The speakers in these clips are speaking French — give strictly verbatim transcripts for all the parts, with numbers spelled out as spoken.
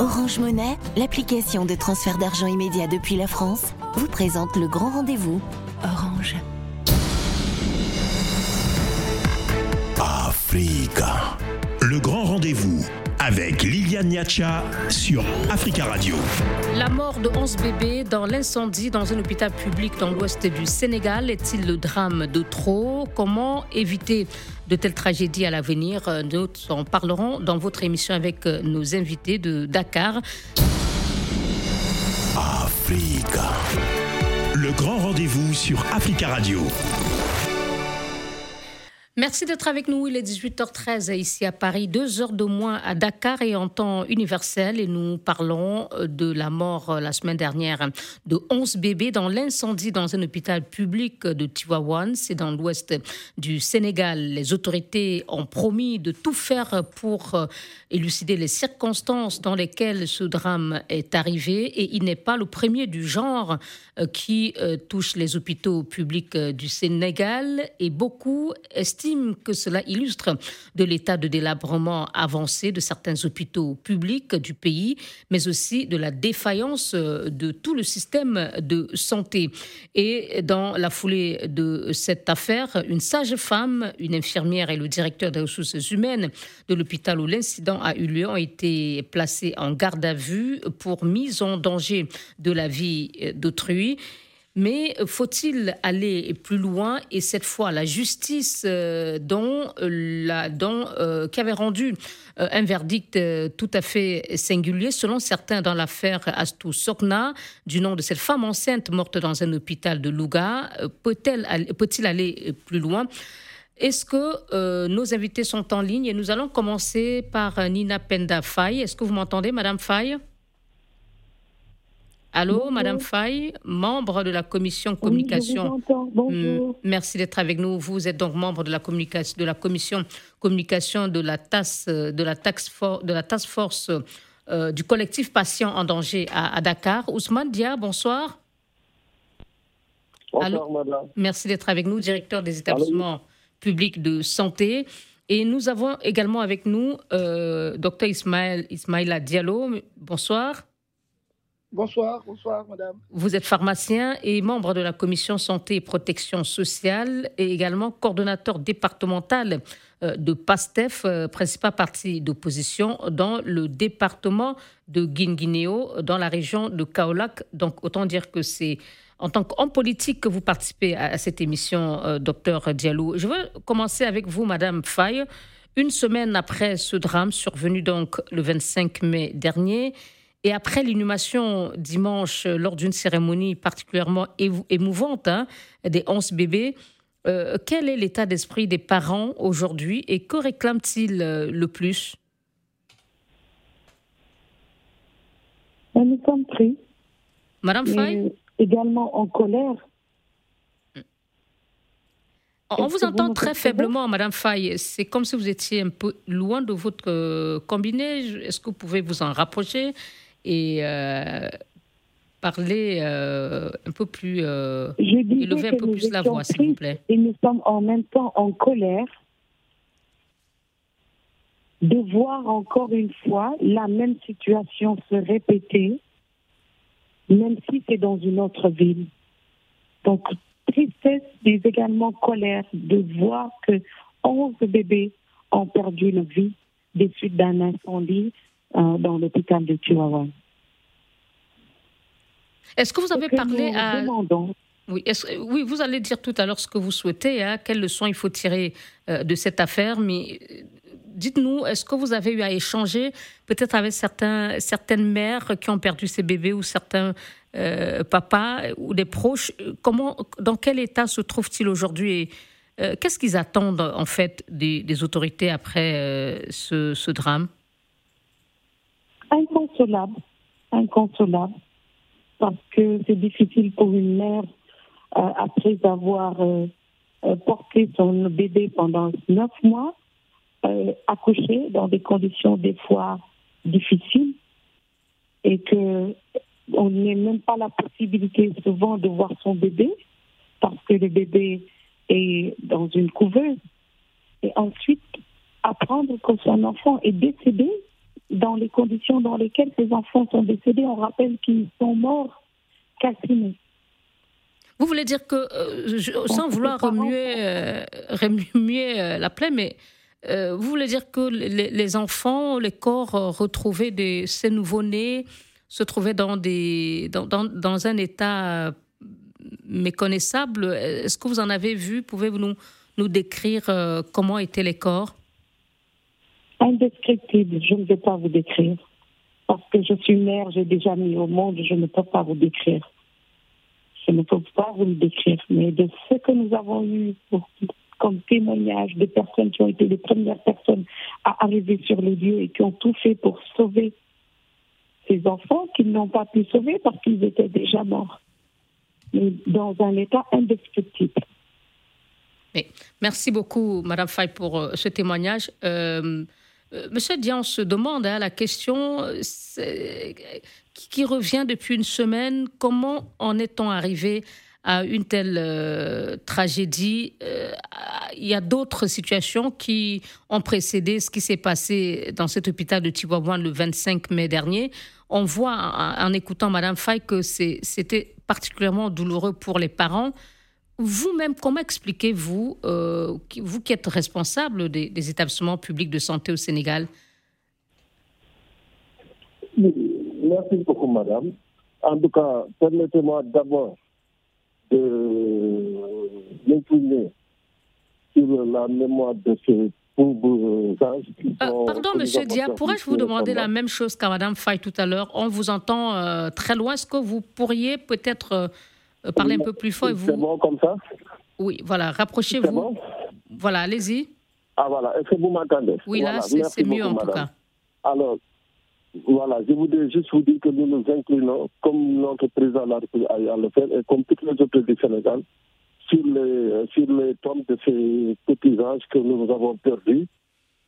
Orange Money, l'application de transfert d'argent immédiat depuis la France, vous présente le grand rendez-vous. Orange. Africa. Le grand rendez-vous avec Liliane Niatcha sur Africa Radio. La mort de onze bébés dans l'incendie dans un hôpital public dans l'ouest du Sénégal est-il le drame de trop? Comment éviter de telles tragédies à l'avenir? Nous en parlerons dans votre émission avec nos invités de Dakar. Africa. Le grand rendez-vous sur Africa Radio. Merci d'être avec nous. Il est dix-huit heures treize ici à Paris, deux heures de moins à Dakar et en temps universel. Et nous parlons de la mort la semaine dernière de onze bébés dans l'incendie dans un hôpital public de Tivaouane. C'est dans l'ouest du Sénégal. Les autorités ont promis de tout faire pour élucider les circonstances dans lesquelles ce drame est arrivé. Et il n'est pas le premier du genre qui touche les hôpitaux publics du Sénégal. Et beaucoup estiment que cela illustre de l'état de délabrement avancé de certains hôpitaux publics du pays, mais aussi de la défaillance de tout le système de santé. Et dans la foulée de cette affaire, une sage-femme, une infirmière et le directeur des ressources humaines de l'hôpital où l'incident a eu lieu ont été placés en garde à vue pour mise en danger de la vie d'autrui. Mais faut-il aller plus loin? Et cette fois, la justice euh, dont, la, dont, euh, qui avait rendu euh, un verdict euh, tout à fait singulier, selon certains, dans l'affaire Astou Sokhna, du nom de cette femme enceinte morte dans un hôpital de Louga, euh, peut-elle, peut-il aller plus loin? Est-ce que euh, nos invités sont en ligne? Et nous allons commencer par Nina Penda Faye. Est-ce que vous m'entendez, Madame Faye? Allô, bonjour. Madame Faye, membre de la commission communication. Oui, merci d'être avec nous. Vous êtes donc membre de la communication, de la commission communication de la task, de la task force, de la task force euh, du collectif Patients en Danger à, à Dakar. Ousmane Dia, bonsoir. Bonsoir, allô, madame. Merci d'être avec nous, directeur des établissements allô. Publics de santé. Et nous avons également avec nous euh, docteur Ismaël Ismaïla Diallo. Bonsoir. Bonsoir, bonsoir madame. Vous êtes pharmacien et membre de la commission santé et protection sociale et également coordonnateur départemental de Pastef, principal parti d'opposition dans le département de Guinguinéo, dans la région de Kaolack. Donc autant dire que c'est en tant qu'homme politique que vous participez à cette émission, docteur Diallo. Je veux commencer avec vous, madame Faye. Une semaine après ce drame survenu donc le vingt-cinq mai dernier, et après l'inhumation dimanche, lors d'une cérémonie particulièrement émouvante hein, des onze bébés, euh, quel est l'état d'esprit des parents aujourd'hui et que réclament-ils euh, le plus? Nous sommes tristes. Madame Faye ? Également en colère. On Est-ce vous entend vous très faiblement, Madame Faye. C'est comme si vous étiez un peu loin de votre euh, combiné. Est-ce que vous pouvez vous en rapprocher et euh, parler euh, un peu plus, euh, élever un peu plus la voix, s'il vous plaît. Et nous sommes en même temps en colère de voir encore une fois la même situation se répéter, même si c'est dans une autre ville. Donc, tristesse, mais également colère de voir que onze bébés ont perdu leur vie des suites d'un incendie euh, dans l'hôpital de Tivaouane. Est-ce que vous avez parlé à... Oui, est-ce... oui, vous allez dire tout à l'heure ce que vous souhaitez, hein, quelles leçons il faut tirer euh, de cette affaire, mais dites-nous, est-ce que vous avez eu à échanger peut-être avec certains, certaines mères qui ont perdu ces bébés ou certains euh, papas ou des proches? Comment, dans quel état se trouvent-ils aujourd'hui et euh, qu'est-ce qu'ils attendent en fait des, des autorités après euh, ce, ce drame? Inconsolable, inconsolable, parce que c'est difficile pour une mère euh, après avoir euh, porté son bébé pendant neuf mois. Euh, accoucher dans des conditions des fois difficiles et que on n'ait même pas la possibilité souvent de voir son bébé parce que le bébé est dans une couveuse et ensuite apprendre que son enfant est décédé dans les conditions dans lesquelles ces enfants sont décédés. On rappelle qu'ils sont morts calcinés. Vous voulez dire que, euh, je, sans Donc, vouloir remuer, euh, remuer euh, la plaie, mais euh, vous voulez dire que les, les enfants, les corps euh, retrouvés de ces nouveau-nés se trouvaient dans, des, dans, dans, dans un état méconnaissable. Est-ce que vous en avez vu? Pouvez-vous nous, nous décrire euh, comment étaient les corps? Indescriptible, je ne vais pas vous décrire. Parce que je suis mère, j'ai déjà mis au monde, je ne peux pas vous décrire. Je ne peux pas vous le décrire, mais de ce que nous avons eu pour, comme témoignage de personnes qui ont été les premières personnes à arriver sur les lieux et qui ont tout fait pour sauver ces enfants qu'ils n'ont pas pu sauver parce qu'ils étaient déjà morts, mais dans un état indescriptible. Oui. Merci beaucoup, Madame Faye, pour euh, ce témoignage. Euh, euh, Monsieur Dia, on se demande hein, la question c'est... qui revient depuis une semaine. Comment en est-on arrivé à une telle euh, tragédie ? Euh, il y a d'autres situations qui ont précédé ce qui s'est passé dans cet hôpital de Tivaouane le vingt-cinq mai dernier. On voit, en, en écoutant Mme Faye, que c'est, c'était particulièrement douloureux pour les parents. Vous-même, comment expliquez-vous, euh, vous qui êtes responsable des, des établissements publics de santé au Sénégal ? Oui. Merci beaucoup, madame. En tout cas, permettez-moi d'abord de m'incliner sur la mémoire de ces pauvres anges. Euh, pardon, monsieur Dia, pourrais-je vous demander la même chose qu'à madame Faye tout à l'heure ? On vous entend euh, très loin. Est-ce que vous pourriez peut-être euh, parler un peu plus fort et vous... C'est bon comme ça ? Oui, voilà, rapprochez-vous. C'est bon ? Voilà, allez-y. Ah, voilà, est-ce que vous m'entendez ? Oui, là, voilà. c'est, c'est mieux beaucoup, en tout madame. Cas. Alors, voilà, je voudrais juste vous dire que nous nous inclinons, comme notre président l'a le fait, et comme toutes les autres du Sénégal, sur les, sur les tombes de ces petits anges que nous avons perdus.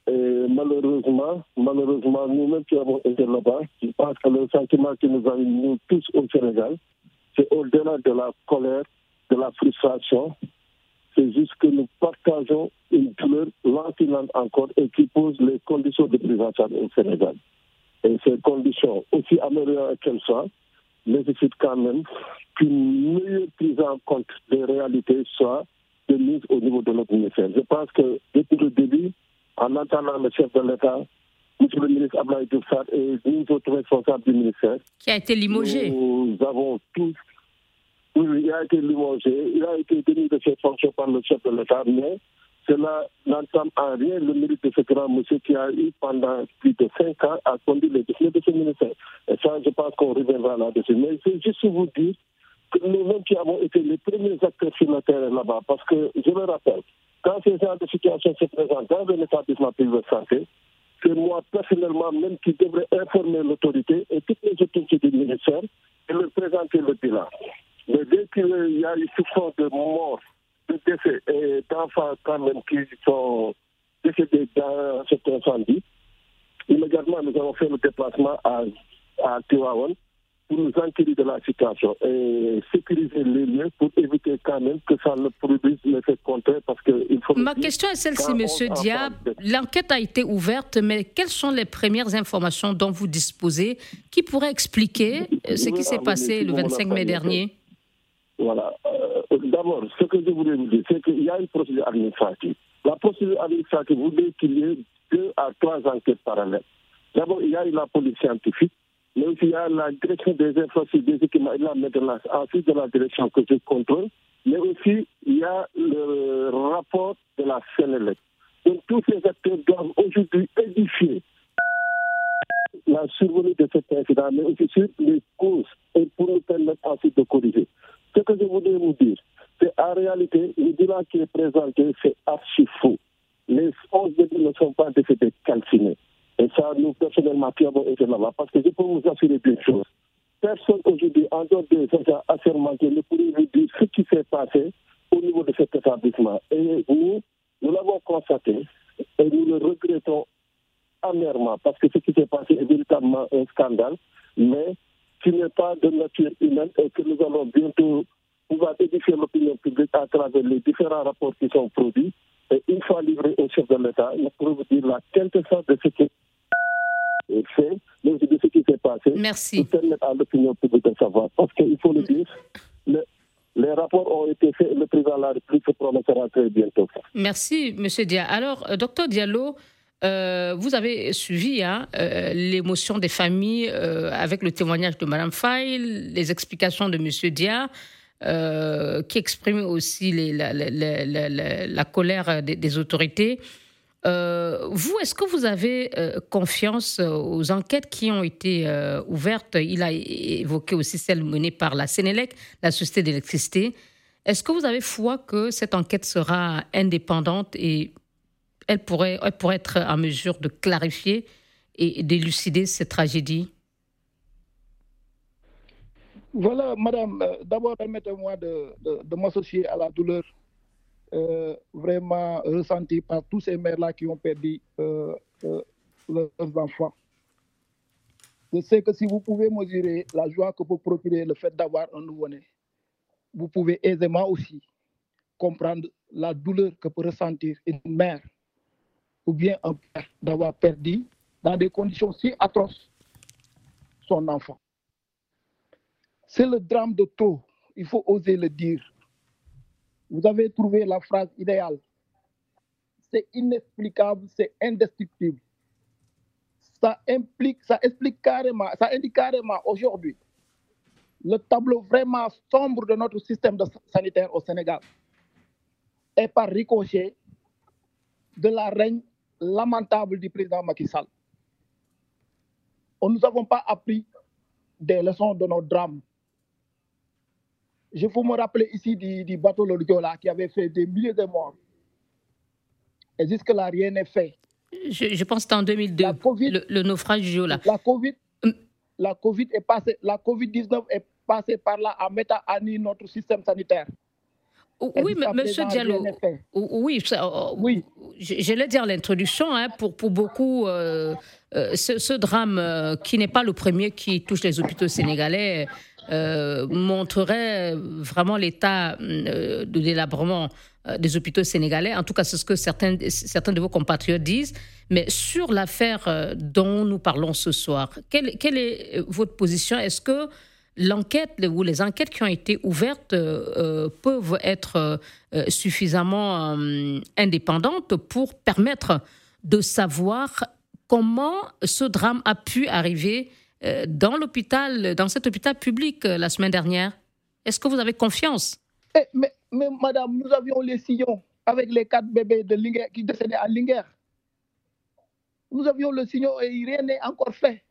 Et malheureusement, malheureusement, nous-mêmes qui avons été là-bas, je pense que le sentiment qui nous anime, nous tous au Sénégal, c'est au-delà de la colère, de la frustration, c'est juste que nous partageons une douleur lancinante encore et qui pose les conditions de prise en charge au Sénégal. Et ces conditions, aussi améliorées qu'elles soient, nécessitent quand même qu'une meilleure prise en compte des réalités soit de mise au niveau de notre ministère. Je pense que depuis le début, en entendant le chef de l'État, M. le ministre Abdoulaye Diouf Sarr et nous autres responsables du ministère, qui a été limogé. Nous avons tous. Oui, il a été limogé, il a été démis de ses fonctions par le chef de l'État, mais cela n'entame en rien le mérite de ce grand monsieur qui a eu pendant plus de cinq ans à conduire les dossiers de ce ministère. Et ça, je pense qu'on reviendra là-dessus. Mais je veux juste vous dire que nous-mêmes qui avons été les premiers acteurs sur le terrain là-bas, parce que, je le rappelle, quand ces genres de situations se présentent dans un établissement privé de santé, c'est moi personnellement même qui devrais informer l'autorité et toutes les autorités du ministère et leur présenter le bilan. Mais dès qu'il y a eu soupçon de mort, de décès et d'enfants quand même qui sont décédés dans cet incendie. Immédiatement, nous avons fait le déplacement à, à Tivaouane pour nous enquérir de la situation et sécuriser les lieux pour éviter quand même que ça ne produise l'effet contraire parce qu'il faut... Ma question est celle-ci, monsieur Dia. L'enquête a été ouverte, mais quelles sont les premières informations dont vous disposez qui pourraient expliquer ce qui s'est passé le vingt-cinq mai dernier ? Voilà. Euh, d'abord, ce que je voulais vous dire, c'est qu'il y a une procédure administrative. La procédure administrative voulait qu'il y ait deux à trois enquêtes parallèles. D'abord, il y a eu la police scientifique, mais aussi il y a la direction des infrastructures, des équipements et de la maintenance, ensuite de la direction que je contrôle, mais aussi il y a le rapport de la Sénélec. Donc, tous ces acteurs doivent aujourd'hui édifier la survenue de cet incident, mais aussi sur les causes et pour nous permettre ensuite de corriger. Ce que je voudrais vous dire, c'est en réalité, le bilan qui est présenté, c'est archi faux. Les onze débuts ne sont pas décédés calcinés. Et ça, nous, personnellement, qui avons été là-bas, parce que je peux vous assurer d'une chose. Personne aujourd'hui, en dehors des agents assermentés, ne pourrait vous dire ce qui s'est passé au niveau de cet établissement. Et nous, nous l'avons constaté et nous le regrettons amèrement, parce que ce qui s'est passé est véritablement un scandale, mais qui n'est pas de nature humaine et que nous allons bientôt pouvoir édifier l'opinion publique à travers les différents rapports qui sont produits. Et une fois livrés au chef de l'État, nous pourrons vous dire la quintessence de ce qui fait, mais de ce qui s'est passé, merci, pour permettre à l'opinion publique de savoir. Parce qu'il faut le dire, le, les rapports ont été faits et le président de la République se prononcera très bientôt. Merci, M. Dia. Alors, docteur Diallo, Euh, vous avez suivi hein, euh, l'émotion des familles euh, avec le témoignage de Mme Faye, les explications de M. Dia, euh, qui exprime aussi les, la, la, la, la, la colère des, des autorités. Euh, vous, est-ce que vous avez euh, confiance aux enquêtes qui ont été euh, ouvertes ? Il a évoqué aussi celle menée par la Sénélec, la Société d'électricité. Est-ce que vous avez foi que cette enquête sera indépendante et Elle pourrait, elle pourrait être en mesure de clarifier et d'élucider ces tragédies? Voilà, madame. D'abord, permettez-moi de, de, de m'associer à la douleur euh, vraiment ressentie par tous ces mères-là qui ont perdu euh, euh, leurs enfants. Je sais que si vous pouvez mesurer la joie que peut procurer le fait d'avoir un nouveau-né, vous pouvez aisément aussi comprendre la douleur que peut ressentir une mère ou bien un père d'avoir perdu, dans des conditions si atroces, son enfant. C'est le drame de trop, il faut oser le dire. Vous avez trouvé la phrase idéale. C'est inexplicable, c'est indestructible. Ça implique, ça explique carrément, ça indique carrément aujourd'hui le tableau vraiment sombre de notre système de sanitaire au Sénégal. Et par ricochet de la règne lamentable du président Macky Sall. Nous n'avons pas appris des leçons de nos drames. Je faut me rappeler ici du, du bateau de Joola qui avait fait des milliers de morts. Et jusque-là, rien n'est fait. Je, je pense que c'est en deux mille deux, la COVID, le, le naufrage du Joola. La COVID, mm. la COVID est passée, la COVID dix-neuf est passée par là à mettre à nu notre système sanitaire. Oui, mais M. Diallo, oui, ça, oui. J'allais dire l'introduction, hein, pour, pour beaucoup, euh, euh, ce, ce drame euh, qui n'est pas le premier qui touche les hôpitaux sénégalais euh, montrerait vraiment l'état euh, de délabrement euh, des hôpitaux sénégalais. En tout cas, c'est ce que certains, certains de vos compatriotes disent. Mais sur l'affaire dont nous parlons ce soir, quelle, quelle est votre position ? Est-ce que l'enquête ou les enquêtes qui ont été ouvertes euh, peuvent être euh, suffisamment euh, indépendantes pour permettre de savoir comment ce drame a pu arriver euh, dans l'hôpital, dans cet hôpital public euh, la semaine dernière? Est-ce que vous avez confiance? Eh, mais, mais madame, nous avions les sillons avec les quatre bébés de Linguer, qui décédaient à Linguer. Nous avions le sillon et rien n'est encore fait.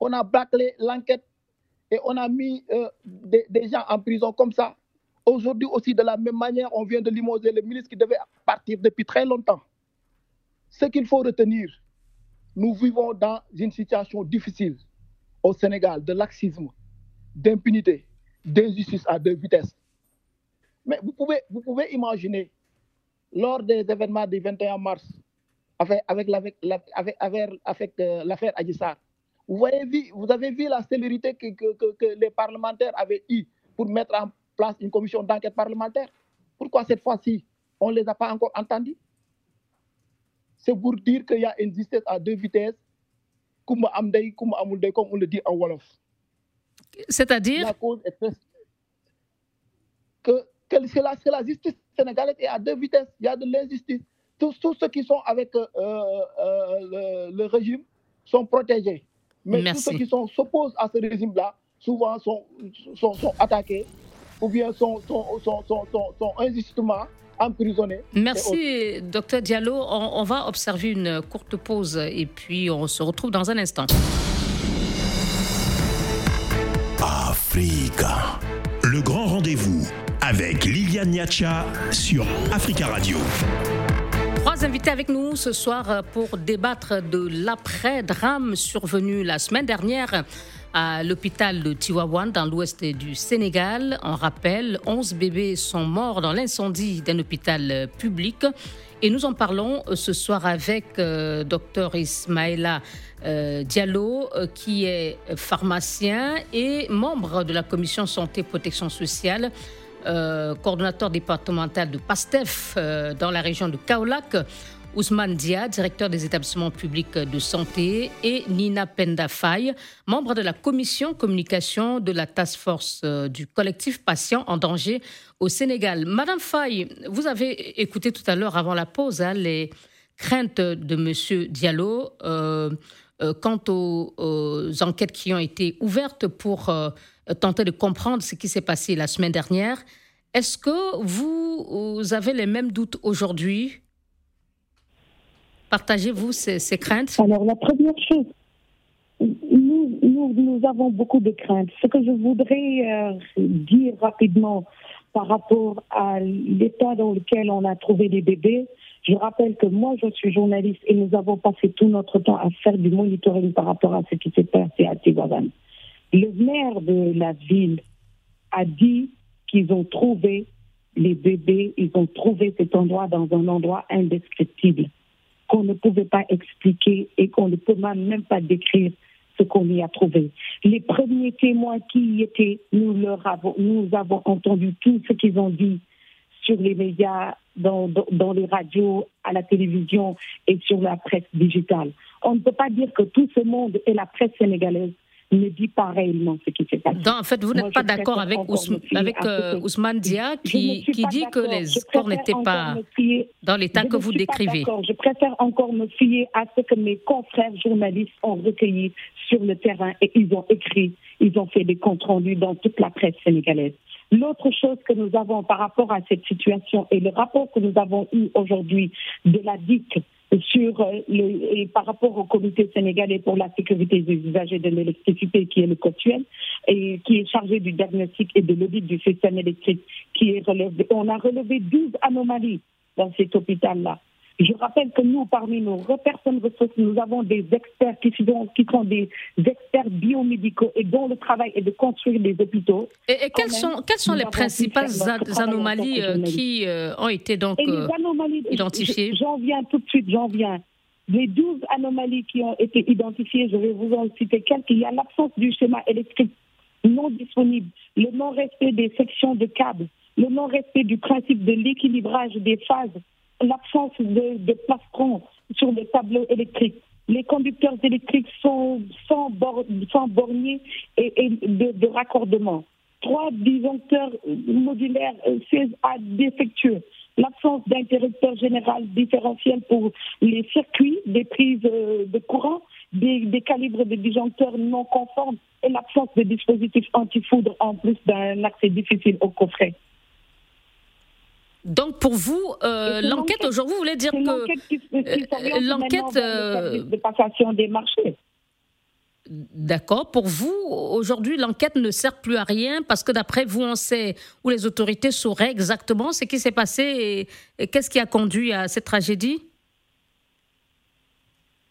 On a bâclé l'enquête. Et on a mis euh, des, des gens en prison comme ça. Aujourd'hui aussi, de la même manière, on vient de limoger le ministre qui devait partir depuis très longtemps. Ce qu'il faut retenir, nous vivons dans une situation difficile au Sénégal, de laxisme, d'impunité, d'injustice à deux vitesses. Mais vous pouvez, vous pouvez imaginer, lors des événements du vingt et un mars, avec, avec, avec, avec, avec, avec euh, l'affaire Adji Sarr, Vous, voyez, vous avez vu la célérité que, que, que, que les parlementaires avaient eue pour mettre en place une commission d'enquête parlementaire. Pourquoi cette fois-ci, on ne les a pas encore entendus? C'est pour dire qu'il y a une justice à deux vitesses, comme on le dit en wolof. C'est-à-dire? La cause est très... que, que c'est, la, c'est la justice sénégalaise est à deux vitesses. Il y a de l'injustice. Tous, tous ceux qui sont avec euh, euh, le, le régime sont protégés. Mais Merci. Tous ceux qui sont, s'opposent à ce régime-là, souvent sont, sont, sont attaqués ou bien sont, sont, sont, sont, sont, sont injustement emprisonnés. Merci, docteur Diallo. On, on va observer une courte pause et puis on se retrouve dans un instant. Africa, le grand rendez-vous avec Liliane Niatcha sur Africa Radio. Trois invités avec nous ce soir pour débattre de l'après-drame survenu la semaine dernière à l'hôpital de Tivaouane dans l'ouest du Sénégal. On rappelle, onze bébés sont morts dans l'incendie d'un hôpital public. Et nous en parlons ce soir avec euh, Dr Ismaïla euh, Diallo, euh, qui est pharmacien et membre de la commission santé-protection sociale, Euh, coordonnateur départemental de Pastef euh, dans la région de Kaolack. Ousmane Dia, directeur des établissements publics de santé, et Nina Penda Faye, membre de la commission communication de la task force du collectif Patients en Danger au Sénégal. Madame Faye, vous avez écouté tout à l'heure, avant la pause, hein, les craintes de Monsieur Diallo euh, euh, quant aux, aux enquêtes qui ont été ouvertes pour euh, tenter de comprendre ce qui s'est passé la semaine dernière. Est-ce que vous, vous avez les mêmes doutes aujourd'hui ? Partagez-vous ces, ces craintes ? Alors, la première chose, nous, nous, nous avons beaucoup de craintes. Ce que je voudrais euh, dire rapidement par rapport à l'état dans lequel on a trouvé les bébés, je rappelle que moi, je suis journaliste et nous avons passé tout notre temps à faire du monitoring par rapport à ce qui s'est passé à Tivaouane. Le maire de la ville a dit qu'ils ont trouvé les bébés, ils ont trouvé cet endroit dans un endroit indescriptible, qu'on ne pouvait pas expliquer et qu'on ne peut même pas décrire ce qu'on y a trouvé. Les premiers témoins qui y étaient, nous, leur avons, nous avons entendu tout ce qu'ils ont dit sur les médias, dans, dans, dans les radios, à la télévision et sur la presse digitale. On ne peut pas dire que tout ce monde et la presse sénégalaise ne dit pas réellement ce qui s'est passé. Donc, en fait, vous n'êtes Moi, pas d'accord avec, Ousm- avec euh, Ousmane Dia qui, qui dit d'accord. que les corps n'étaient pas fier, dans l'état que vous décrivez. Je préfère encore me fier à ce que mes confrères journalistes ont recueilli sur le terrain et ils ont écrit, ils ont fait des comptes rendus dans toute la presse sénégalaise. L'autre chose que nous avons par rapport à cette situation et le rapport que nous avons eu aujourd'hui de la D I C T, sur le, et par rapport au comité sénégalais pour la sécurité des usagers de l'électricité qui est le COTUEL et qui est chargé du diagnostic et de l'audit du système électrique qui est relevé. On a relevé douze anomalies dans cet hôpital-là. Je rappelle que nous, parmi nos personnes ressources, nous avons des experts qui sont, qui sont des experts biomédicaux et dont le travail est de construire des hôpitaux. Et, et quelles, même, sont, quelles sont les principales anomalies qui euh, ont été donc euh, identifiées ? J'en viens tout de suite, j'en viens. Les douze anomalies qui ont été identifiées, je vais vous en citer quelques. Il y a l'absence du schéma électrique non disponible, le non-respect des sections de câbles, le non-respect du principe de l'équilibrage des phases, l'absence de, de plastrons sur les tableaux électriques. Les conducteurs électriques sont sans, bor, sans bornier et, et de, de raccordement. Trois disjoncteurs modulaires seize A défectueux. L'absence d'interrupteur général différentiel pour les circuits des prises de courant, des, des calibres de disjoncteurs non conformes et l'absence de dispositifs anti-foudre en plus d'un accès difficile au coffret. Donc pour vous, euh, l'enquête, l'enquête aujourd'hui, vous voulez dire que l'enquête, qui, qui l'enquête euh, de passation des marchés. D'accord. Pour vous, aujourd'hui, l'enquête ne sert plus à rien parce que d'après vous, on sait où les autorités sauraient exactement ce qui s'est passé et, et qu'est-ce qui a conduit à cette tragédie.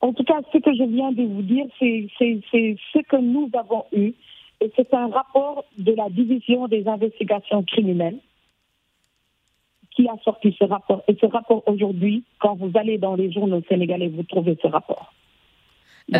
En tout cas, ce que je viens de vous dire, c'est, c'est, c'est ce que nous avons eu et c'est un rapport de la division des investigations criminelles qui a sorti ce rapport. Et ce rapport, aujourd'hui, quand vous allez dans les journaux sénégalais, vous trouvez ce rapport. Euh,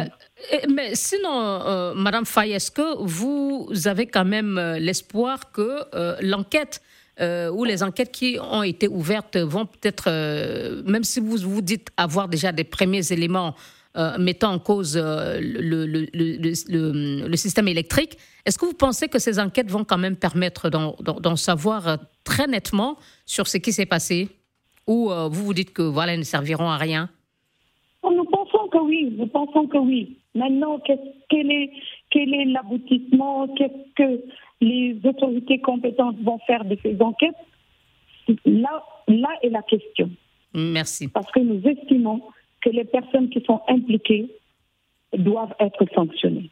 mais sinon, euh, Madame Faye, est-ce que vous avez quand même l'espoir que euh, l'enquête euh, ou les enquêtes qui ont été ouvertes vont peut-être, euh, même si vous vous dites avoir déjà des premiers éléments euh, mettant en cause euh, le, le, le, le, le système électrique, est-ce que vous pensez que ces enquêtes vont quand même permettre d'en, d'en savoir très nettement sur ce qui s'est passé, ou euh, vous vous dites que voilà, ils ne serviront à rien? Nous pensons que oui, nous pensons que oui. Maintenant, quel est, quel est l'aboutissement, qu'est-ce que les autorités compétentes vont faire de ces enquêtes? Là, là est la question. Merci. Parce que nous estimons que les personnes qui sont impliquées doivent être sanctionnées.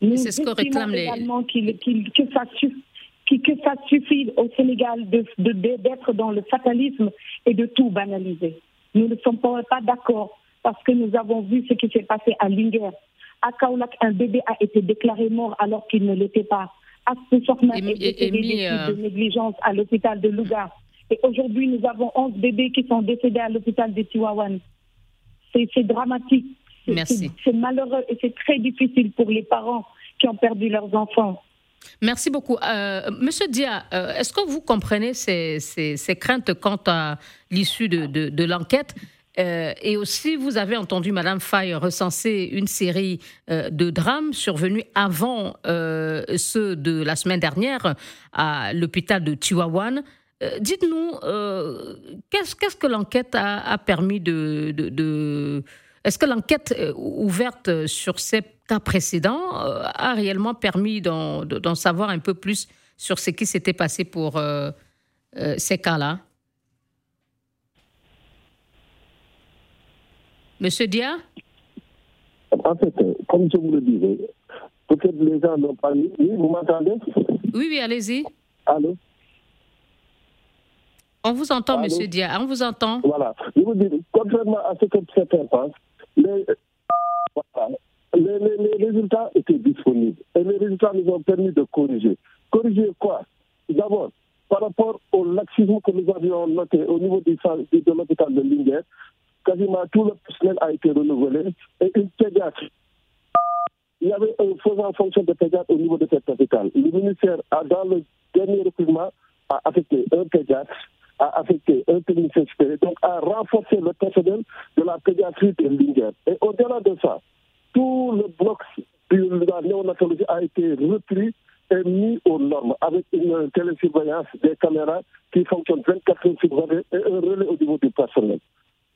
Nous c'est ce que réclament les... Qu'il, qu'il, que ça suffit. que ça suffit au Sénégal de, de, de, d'être dans le fatalisme et de tout banaliser. Nous ne sommes pas, pas d'accord parce que nous avons vu ce qui s'est passé à Linguer. À Kaolack, un bébé a été déclaré mort alors qu'il ne l'était pas. Astou Sokhna est décédé de négligence à l'hôpital de Louga. Et aujourd'hui, nous avons onze bébés qui sont décédés à l'hôpital de Tivaouane. C'est, c'est dramatique. C'est, Merci. C'est, c'est malheureux et c'est très difficile pour les parents qui ont perdu leurs enfants. Merci beaucoup. Euh, Monsieur Dia, euh, est-ce que vous comprenez ces, ces, ces craintes quant à l'issue de, de, de l'enquête ? Euh, et aussi, vous avez entendu Madame Faye recenser une série euh, de drames survenus avant euh, ceux de la semaine dernière à l'hôpital de Tivaouane. Euh, dites-nous, euh, qu'est-ce, qu'est-ce que l'enquête a, a permis de, de, de... Est-ce que l'enquête ouverte sur ces cas précédents a réellement permis d'en, d'en savoir un peu plus sur ce qui s'était passé pour euh, euh, ces cas-là? Monsieur Dia? En fait, comme je vous le disais, peut-être les gens n'ont pas mis. Oui, vous m'entendez? Oui, oui, allez-y. Allô? On vous entend, Allô? Monsieur Dia, on vous entend. Voilà. Je vous dis, contrairement à ce que certains pensent, les, les, les, les résultats étaient disponibles. Et les résultats nous ont permis de corriger. Corriger quoi? D'abord, par rapport au laxisme que nous avions noté au niveau du, de l'hôpital de Linguer, quasiment tout le personnel a été renouvelé et une pédiatre. Il y avait une faisant fonction de pédiatre au niveau de cet hôpital. Le ministère a, dans le dernier recrutement, a affecté un pédiatre, a affecté un technicien supérieur, donc a renforcé le personnel de la pédiatrie de Linguer. Et au-delà de ça, tout le bloc de la néonatologie a été repris et mis aux normes avec une télésurveillance des caméras qui fonctionne vingt-quatre heures sur vingt et un relais au niveau du personnel.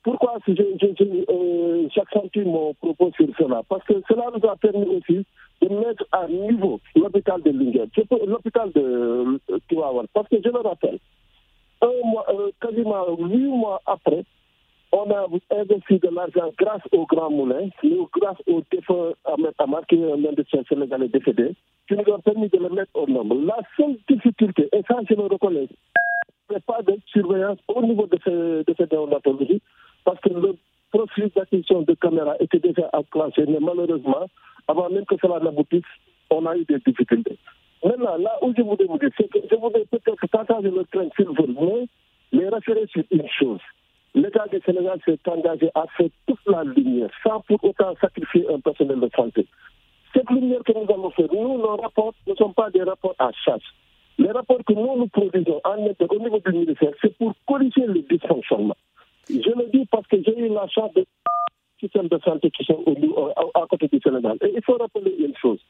Pourquoi je, je, je, euh, j'accentue mon propos sur cela? Parce que cela nous a permis aussi de mettre à niveau l'hôpital de Linguer, l'hôpital de Tivaouane. Parce que je le rappelle, un mois, euh, quasiment huit mois après, on a investi de l'argent grâce au Grand Moulin, grâce au défunt Ahmed Amar, qui est un industriel sénégalais décédé, qui nous a permis de le mettre au nombre. La seule difficulté, et ça je le reconnais, c'est pas de surveillance au niveau de ces de ces néonatologies, parce que le profil d'acquisition de caméras était déjà enclenché, mais malheureusement, avant même que cela n'aboutisse, on a eu des difficultés. Maintenant, là où je voudrais vous dire, c'est que je voudrais peut-être partager le train s'il vous mais référer sur une chose. L'État du Sénégal s'est engagé à faire toute la lumière, sans pour autant sacrifier un personnel de santé. Cette lumière que nous allons faire, nous, nos rapports ne sont pas des rapports à charge. Les rapports que nous, nous produisons en net au niveau du ministère, c'est pour corriger le dysfonctionnement. Je le dis parce que j'ai eu la chance de systèmes de santé qui sont au, à, à côté du Sénégal. Et il faut rappeler une chose.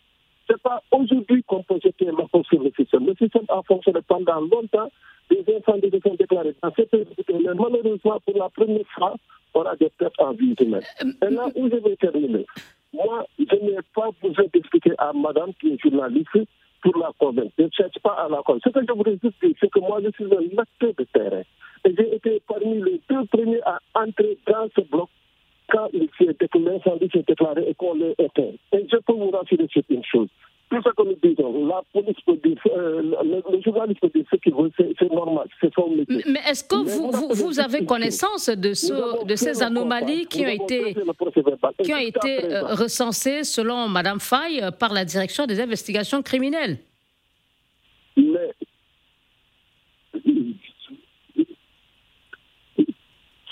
Ce n'est pas aujourd'hui qu'on peut jeter la faute sur le système. Le système a fonctionné pendant longtemps. Des incendies se sont déclarés dans cette époque. Mais malheureusement, pour la première fois, on a des pertes en vie humaine. Et là où je vais terminer, moi, je n'ai pas besoin d'expliquer à madame qui est journaliste pour la convaincre. Je ne cherche pas à la convaincre. Ce que je voudrais juste dire, c'est que moi, je suis un acteur de terrain. Et j'ai été parmi les deux premiers à entrer dans ce bloc quand l'incendie s'est déclaré et qu'on l'ait éteint. Et je peux vous rassurer sur une chose. Tout ce que nous disons, la police peut dire, euh, le, le journaliste peut dire ce qu'il veut, c'est, c'est normal, c'est son métier. Mais est-ce que vous, vous, vous avez connaissance de, ce, de ces anomalies qui ont été, qui ont été recensées, selon Mme Faye, par la direction des investigations criminelles? Mais...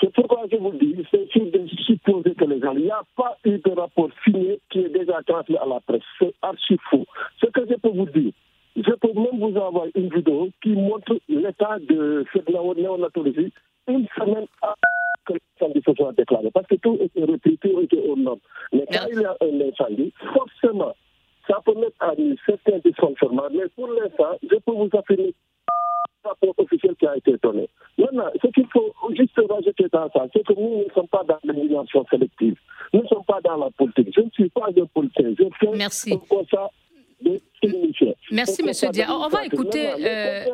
C'est pourquoi je vous le dis, c'est sûr de supposer que les gens... Il n'y a pas eu de rapport signé qui est déjà transmis à la presse. C'est archi faux. Ce que je peux vous dire, je peux même vous envoyer une vidéo qui montre l'état de cette néonatologie une semaine après que l'incendie se soit déclaré. Parce que tout était repris, tout était au nom. Mais quand il y a un incendie, forcément, ça peut mettre à nu certains dysfonctionnements. Mais pour l'instant, je peux vous affirmer rapport officiel qui a été donné. Maintenant, ce qu'il faut juste rajouter dans ça, c'est que nous ne sommes pas dans l'élimination sélective. Nous ne sommes pas dans la politique. Je ne suis pas un politicien. Je fais Merci. Un constat de technicien. Merci, M. Dia. On va écouter... Euh,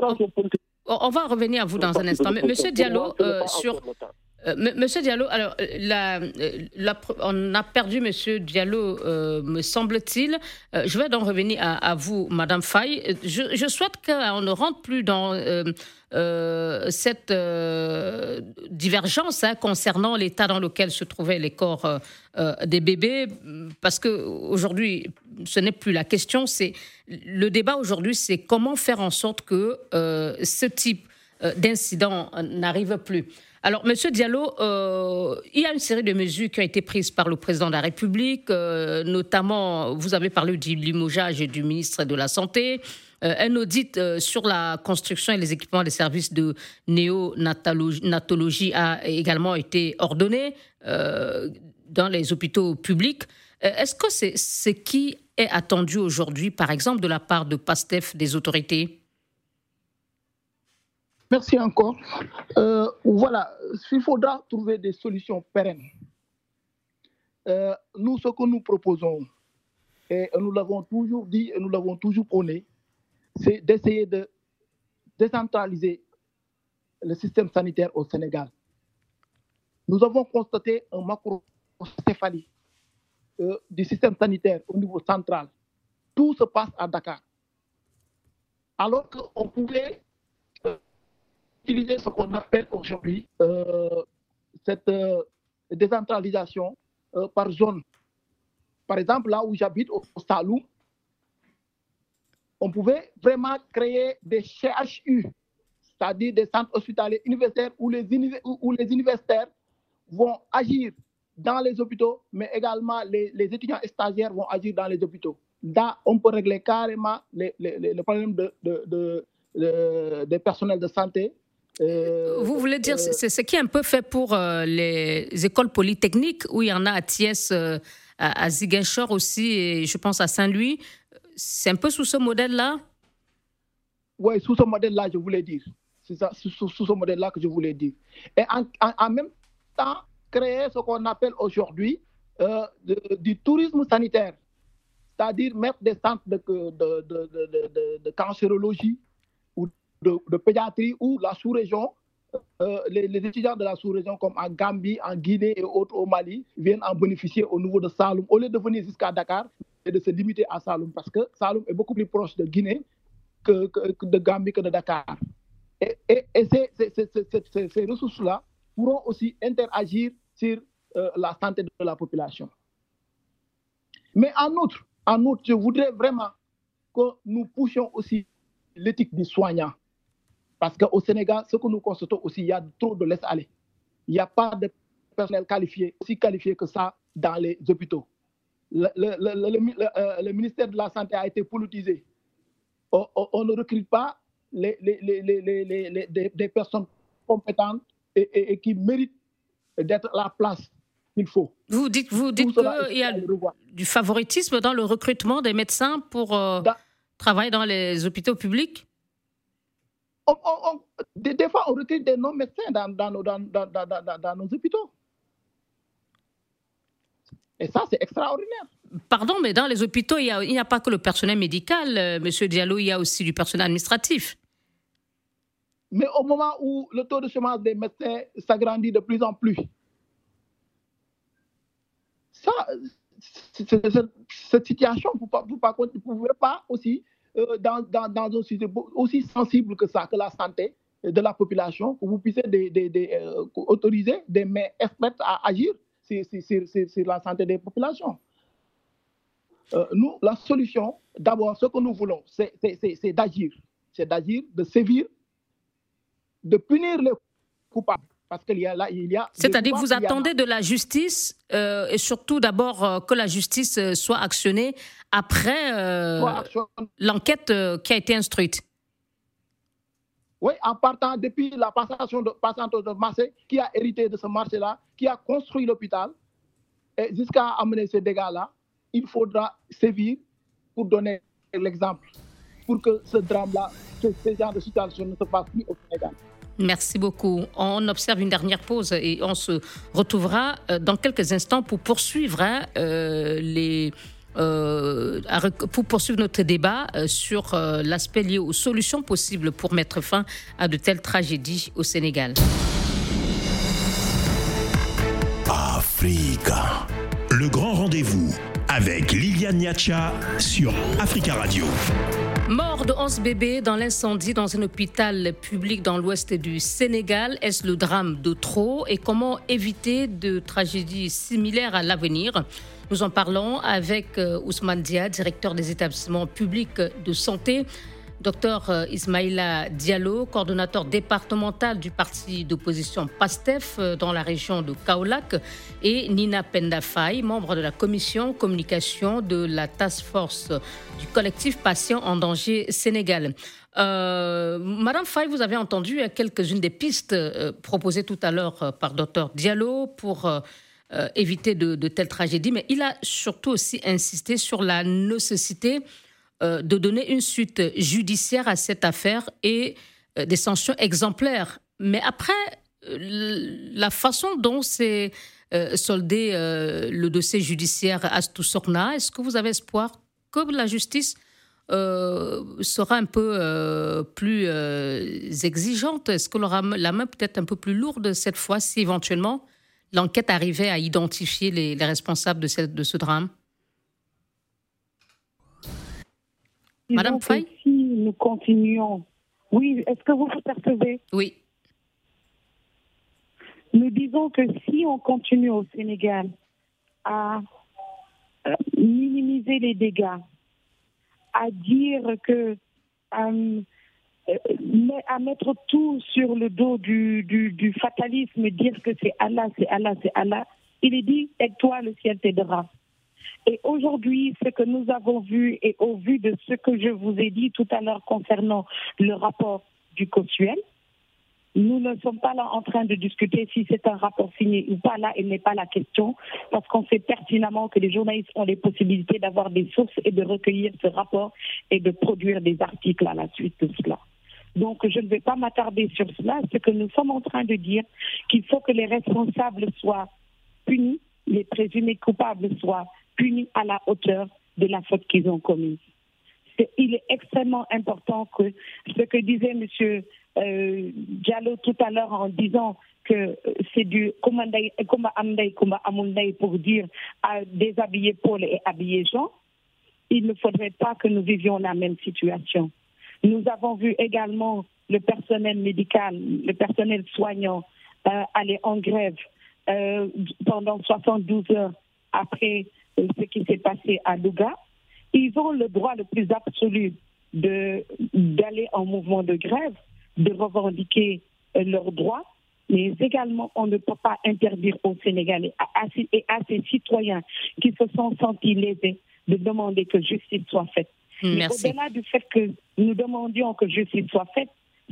on, on va revenir à vous dans un instant. M. Diallo, euh, sur... Monsieur Diallo, alors la, la, on a perdu Monsieur Diallo, euh, me semble-t-il. Euh, je vais donc revenir à, à vous, Madame Faye. Je, je souhaite qu'on ne rentre plus dans euh, euh, cette euh, divergence hein, concernant l'état dans lequel se trouvaient les corps euh, des bébés, parce que aujourd'hui, ce n'est plus la question. C'est le débat aujourd'hui, c'est comment faire en sorte que euh, ce type d'incident n'arrive plus. Alors, M. Diallo, euh, il y a une série de mesures qui ont été prises par le président de la République, euh, notamment, vous avez parlé du limogeage du ministre de la Santé, euh, un audit euh, sur la construction et les équipements des services de néonatologie a également été ordonné euh, dans les hôpitaux publics. Euh, est-ce que c'est ce qui est attendu aujourd'hui, par exemple, de la part de Pastef, des autorités ? Merci encore. Euh, voilà, il faudra trouver des solutions pérennes. Euh, nous, ce que nous proposons, et nous l'avons toujours dit, et nous l'avons toujours prôné, c'est d'essayer de décentraliser le système sanitaire au Sénégal. Nous avons constaté un macrocéphalie euh, du système sanitaire au niveau central. Tout se passe à Dakar. Alors qu'on pouvait utiliser ce qu'on appelle aujourd'hui euh, cette euh, décentralisation euh, par zone. Par exemple, là où j'habite, au Saloum, on pouvait vraiment créer des C H U, c'est-à-dire des centres hospitaliers universitaires où les, uni- où les universitaires vont agir dans les hôpitaux, mais également les, les étudiants et stagiaires vont agir dans les hôpitaux. Là, on peut régler carrément les, les, les, les problèmes de, de, de, de, des personnels de santé. Euh, Vous voulez dire, euh, c'est ce qui est un peu fait pour euh, les écoles polytechniques, où il y en a à Thiès, euh, à, à Ziguinchor aussi, et je pense à Saint-Louis. C'est un peu sous ce modèle-là ? Oui, sous ce modèle-là, je voulais dire. C'est ça, sous, sous ce modèle-là que je voulais dire. Et en, en, en même temps, créer ce qu'on appelle aujourd'hui euh, de, du tourisme sanitaire, c'est-à-dire mettre des centres de, de, de, de, de, de, de cancérologie, De, de pédiatrie ou la sous-région, euh, les, les étudiants de la sous-région comme en Gambie, en Guinée et autres au Mali viennent en bénéficier au niveau de Saloum, au lieu de venir jusqu'à Dakar et de se limiter à Saloum, parce que Saloum est beaucoup plus proche de Guinée que, que, que de Gambie que de Dakar. Et, et, et ces, ces, ces, ces, ces, ces ressources-là pourront aussi interagir sur euh, la santé de la population. Mais en outre, en outre, je voudrais vraiment que nous poussions aussi l'éthique du soignant. Parce qu'au Sénégal, ce que nous constatons aussi, il y a trop de laisse-aller. Il n'y a pas de personnel qualifié, aussi qualifié que ça, dans les hôpitaux. Le, le, le, le, le, le ministère de la Santé a été politisé. On, on, on ne recrute pas les, les, les, les, les, les, les, des, des personnes compétentes et, et, et qui méritent d'être à la place qu'il faut. Vous dites, vous dites qu'il y a du favoritisme dans le recrutement des médecins pour euh, dans, travailler dans les hôpitaux publics ? On, on, on, des, des fois, on recrute des non-médecins dans, dans, nos, dans, dans, dans, dans, dans nos hôpitaux. Et ça, c'est extraordinaire. Pardon, mais dans les hôpitaux, il n'y a, a pas que le personnel médical, euh, M. Diallo, il y a aussi du personnel administratif. Mais au moment où le taux de chômage des médecins s'agrandit de plus en plus, ça, c'est, c'est, c'est, cette situation, vous ne pouvez pas aussi... Dans, dans, dans un sujet aussi sensible que ça, que la santé de la population, que vous puissiez des, des, des, euh, autoriser des mains expertes à agir sur, sur, sur, sur la santé des populations. Euh, nous, la solution, d'abord, ce que nous voulons, c'est, c'est, c'est, c'est d'agir. C'est d'agir, de sévir, de punir les coupables. Parce qu'il y a là, il y a. C'est-à-dire que vous attendez de la justice euh, et surtout d'abord euh, que la justice euh, soit actionnée après euh, soit actionnée. l'enquête euh, qui a été instruite. Oui, en partant depuis la passation de, passation de marché, qui a hérité de ce marché-là, qui a construit l'hôpital, et jusqu'à amener ces dégâts-là, il faudra sévir pour donner l'exemple, pour que ce drame-là, ce, ce genre de situation ne se passe plus au Sénégal. Merci beaucoup. On observe une dernière pause et on se retrouvera dans quelques instants pour poursuivre, hein, euh, les, euh, pour poursuivre notre débat sur euh, l'aspect lié aux solutions possibles pour mettre fin à de telles tragédies au Sénégal. Africa, le grand rendez-vous avec Liliane Niatcha sur Africa Radio. Mort de onze bébés dans l'incendie dans un hôpital public dans l'ouest du Sénégal. Est-ce le drame de trop et comment éviter de tragédies similaires à l'avenir ? Nous en parlons avec Ousmane Dia, directeur des établissements publics de santé. Docteur Ismaïla Diallo, coordonnateur départemental du parti d'opposition Pastef dans la région de Kaolack, et Nina Penda Faye, membre de la commission communication de la task force du collectif Patients en Danger Sénégal. Euh, Madame Faye, vous avez entendu quelques-unes des pistes euh, proposées tout à l'heure par Docteur Diallo pour euh, euh, éviter de, de telles tragédies, mais il a surtout aussi insisté sur la nécessité Euh, de donner une suite judiciaire à cette affaire et euh, des sanctions exemplaires. Mais après, euh, la façon dont s'est euh, soldé euh, le dossier judiciaire Astou Sokhna, est-ce que vous avez espoir que la justice euh, sera un peu euh, plus euh, exigeante? Est-ce que aura la main peut-être un peu plus lourde cette fois si éventuellement l'enquête arrivait à identifier les, les responsables de, cette, de ce drame? Madame Faye, si nous continuons, oui, est-ce que vous vous percevez? Oui. Nous disons que si on continue au Sénégal à minimiser les dégâts, à dire que, euh, à mettre tout sur le dos du, du, du fatalisme, dire que c'est Allah, c'est Allah, c'est Allah, il est dit, aide-toi, le ciel t'aidera. Et aujourd'hui, ce que nous avons vu et au vu de ce que je vous ai dit tout à l'heure concernant le rapport du COTUEL, nous ne sommes pas là en train de discuter si c'est un rapport signé ou pas. Là, elle n'est pas la question, parce qu'on sait pertinemment que les journalistes ont les possibilités d'avoir des sources et de recueillir ce rapport et de produire des articles à la suite de cela. Donc, je ne vais pas m'attarder sur cela. Ce que nous sommes en train de dire, qu'il faut que les responsables soient punis, les présumés coupables soient punis à la hauteur de la faute qu'ils ont commise. Il est extrêmement important que ce que disait M. Euh, Diallo tout à l'heure en disant que c'est du Komandaï, Koma Amdaï, Koma Amundaï pour dire à déshabiller Paul et habiller Jean, il ne faudrait pas que nous vivions la même situation. Nous avons vu également le personnel médical, le personnel soignant euh, aller en grève euh, pendant soixante-douze heures après ce qui s'est passé à Louga. Ils ont le droit le plus absolu de, d'aller en mouvement de grève, de revendiquer leurs droits, mais également on ne peut pas interdire aux Sénégalais et à ces citoyens qui se sont sentis lésés de demander que justice soit faite. Merci. Mais au-delà du fait que nous demandions que justice soit faite,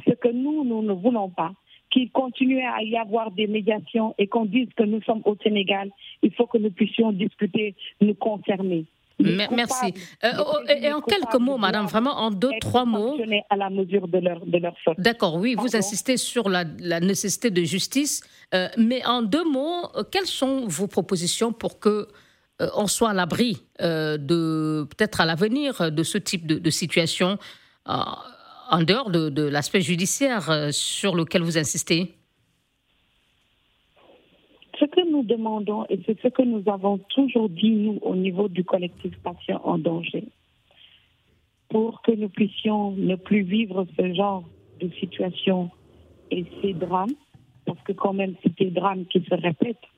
ce que nous, nous ne voulons pas, qu'il continue à y avoir des médiations et qu'on dise que nous sommes au Sénégal, il faut que nous puissions discuter, nous concerner. Merci. Euh, et, et en quelques mots, madame, vraiment en deux, trois mots. À la mesure de leur, de leur faute. D'accord, oui, Pardon. Vous insistez sur la, la nécessité de justice, euh, mais en deux mots, quelles sont vos propositions pour que euh, on soit à l'abri euh, de, peut-être à l'avenir, de ce type de, de situation euh, en dehors de, de l'aspect judiciaire euh, sur lequel vous insistez? Ce que nous demandons, et c'est ce que nous avons toujours dit, nous, au niveau du collectif Patients en Danger, pour que nous puissions ne plus vivre ce genre de situation et ces drames, parce que quand même, c'est des drames qui se répètent,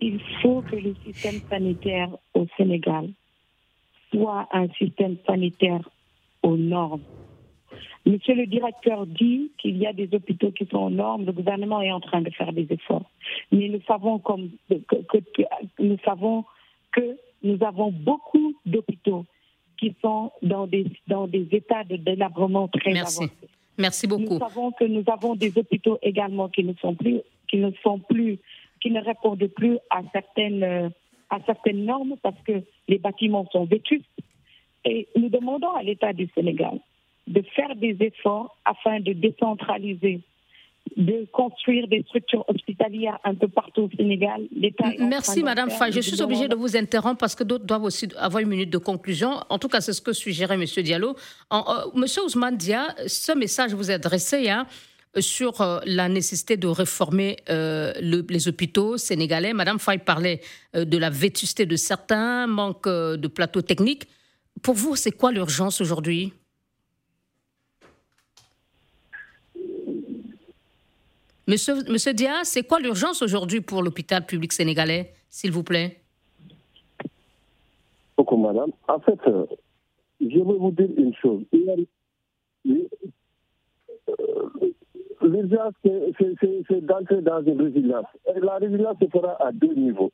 il faut que le système sanitaire au Sénégal soit un système sanitaire aux normes. Monsieur le directeur dit qu'il y a des hôpitaux qui sont aux normes, le gouvernement est en train de faire des efforts. Mais nous savons, comme, que, que, que, nous savons que nous avons beaucoup d'hôpitaux qui sont dans des, dans des états de délabrement très Merci. avancés. Merci beaucoup. Nous savons que nous avons des hôpitaux également qui ne sont plus, qui ne sont plus, qui ne répondent plus à certaines, à certaines normes parce que les bâtiments sont vétustes. Et nous demandons à l'État du Sénégal de faire des efforts afin de décentraliser, de construire des structures hospitalières un peu partout au Sénégal. Merci Madame Faye, je suis obligée de vous interrompre parce que d'autres doivent aussi avoir une minute de conclusion. En tout cas, c'est ce que suggérait M. Diallo. M. Ousmane Dia, ce message vous est adressé hein, sur la nécessité de réformer euh, le, les hôpitaux sénégalais. Madame Faye parlait euh, de la vétusté de certains, manque euh, de plateaux techniques. Pour vous, c'est quoi l'urgence aujourd'hui ? Monsieur, Monsieur Dia, c'est quoi l'urgence aujourd'hui pour l'hôpital public sénégalais, s'il vous plaît? Beaucoup, madame. En fait, je veux vous dire une chose. Hier, L'urgence, c'est, c'est, c'est, c'est d'entrer dans une résilience. Et la résilience se fera à deux niveaux.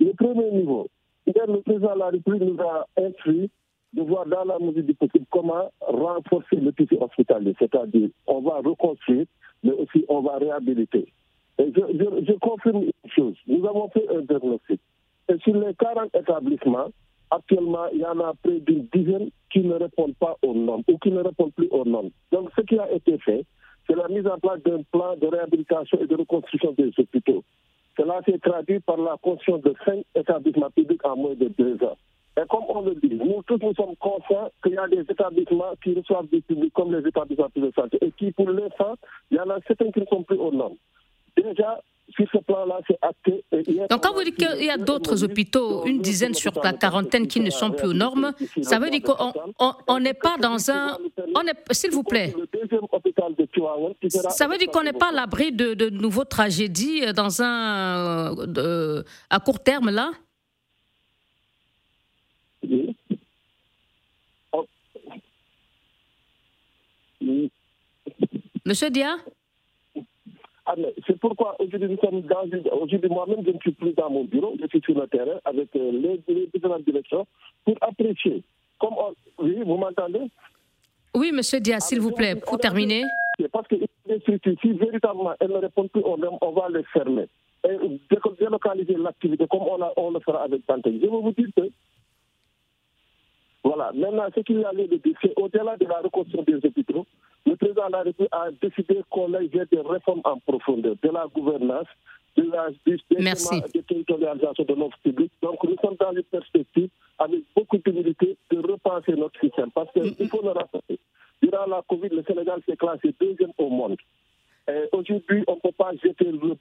Le premier niveau, hier, le président de la République nous a instruit de voir dans la mesure du possible comment renforcer le tissu hospitalier. C'est-à-dire, on va reconstruire, mais aussi on va réhabiliter. Et je, je, je confirme une chose. Nous avons fait un diagnostic. Et sur les quarante établissements, actuellement, il y en a près d'une dizaine qui ne répondent pas aux normes ou qui ne répondent plus aux normes. Donc, ce qui a été fait, c'est la mise en place d'un plan de réhabilitation et de reconstruction des hôpitaux. Cela s'est traduit par la construction de cinq établissements publics en moins de deux ans. Et comme on le dit, nous tous nous sommes conscients qu'il y a des établissements qui reçoivent du public comme les établissements publics de santé et qui, pour l'instant, il y en a certains qui ne sont plus aux normes. Déjà, sur ce plan-là, c'est acté. Donc, quand vous dites qu'il y a d'autres hôpitaux, une dizaine sur la quarantaine qui ne sont plus aux normes, ça veut dire qu'on n'est pas dans un... On est, s'il vous plaît. Ça veut dire qu'on n'est pas à l'abri de, de nouveaux tragédies dans un, de, à court terme, là ? Oui. Oh. Oui. Monsieur Dia ? Ah, c'est pourquoi aujourd'hui, nous sommes dans une... aujourd'hui, moi-même, je ne suis plus dans mon bureau, je suis sur le terrain avec les, les différentes directions pour apprécier. Comme on... Oui, vous m'entendez ? Oui, monsieur Dia, s'il vous plaît, pour terminer. Parce que les structures, si véritablement elles ne répondent plus aux normes, on va les fermer. Et délocaliser l'activité comme on, a, on le fera avec Pantec. Je veux vous dire que. Voilà, maintenant, ce qu'il y a lieu de dire, c'est au-delà de la reconstruction des hôpitaux, le président de la République a décidé qu'on ait des réformes en profondeur, de la gouvernance, de la de territorialisation de notre public. Donc, nous sommes dans les perspectives, avec beaucoup d'humilité, de repenser notre système. Parce qu'il faut le rappeler, durant la Covid, le Sénégal s'est classé deuxième au monde. Et aujourd'hui, on ne peut pas jeter le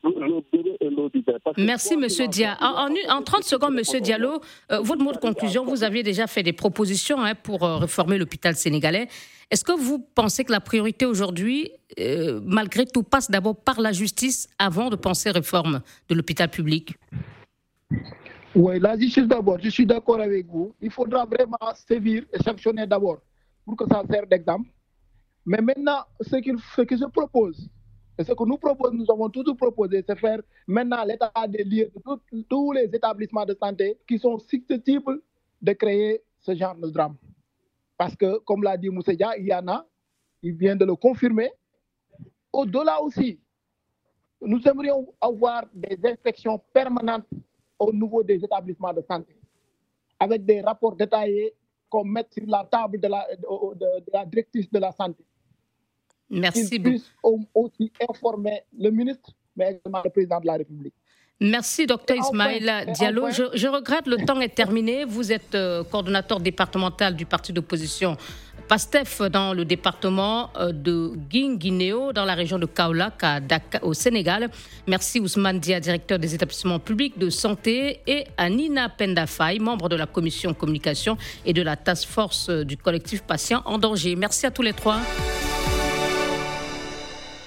bébé et l'eau du bain. Merci, M. Dia. En, en, en trente secondes, M. Diallo, euh, votre mot de conclusion, vous aviez déjà fait des propositions hein, pour euh, réformer l'hôpital sénégalais. Est-ce que vous pensez que la priorité aujourd'hui, euh, malgré tout, passe d'abord par la justice avant de penser réforme de l'hôpital public ? Oui, la justice d'abord. Je suis d'accord avec vous. Il faudra vraiment sévir et sanctionner d'abord pour que ça serve d'exemple. Mais maintenant, ce qui, ce qui se propose, et ce que nous proposons, nous avons toujours proposé, c'est faire maintenant l'état des lieux de tout, tous les établissements de santé qui sont susceptibles de créer ce genre de drame. Parce que, comme l'a dit Moussa Dia, il y en a, il vient de le confirmer. Au-delà aussi, nous aimerions avoir des inspections permanentes au niveau des établissements de santé, avec des rapports détaillés qu'on mette sur la table de la, de, de, de la directrice de la santé. Merci. Qu'ils puissent aussi informer le ministre, mais également le président de la République. Merci, docteur Ismaïla Diallo. Je, je regrette, le temps est terminé. Vous êtes euh, coordonnateur départemental du parti d'opposition Pastef dans le département euh, de Guinguinéo, dans la région de Kaolack, à Dakar, au Sénégal. Merci Ousmane Dia, directeur des établissements publics de santé, et à Nina Penda Faye, membre de la commission communication et de la task force du collectif Patients en Danger. Merci à tous les trois.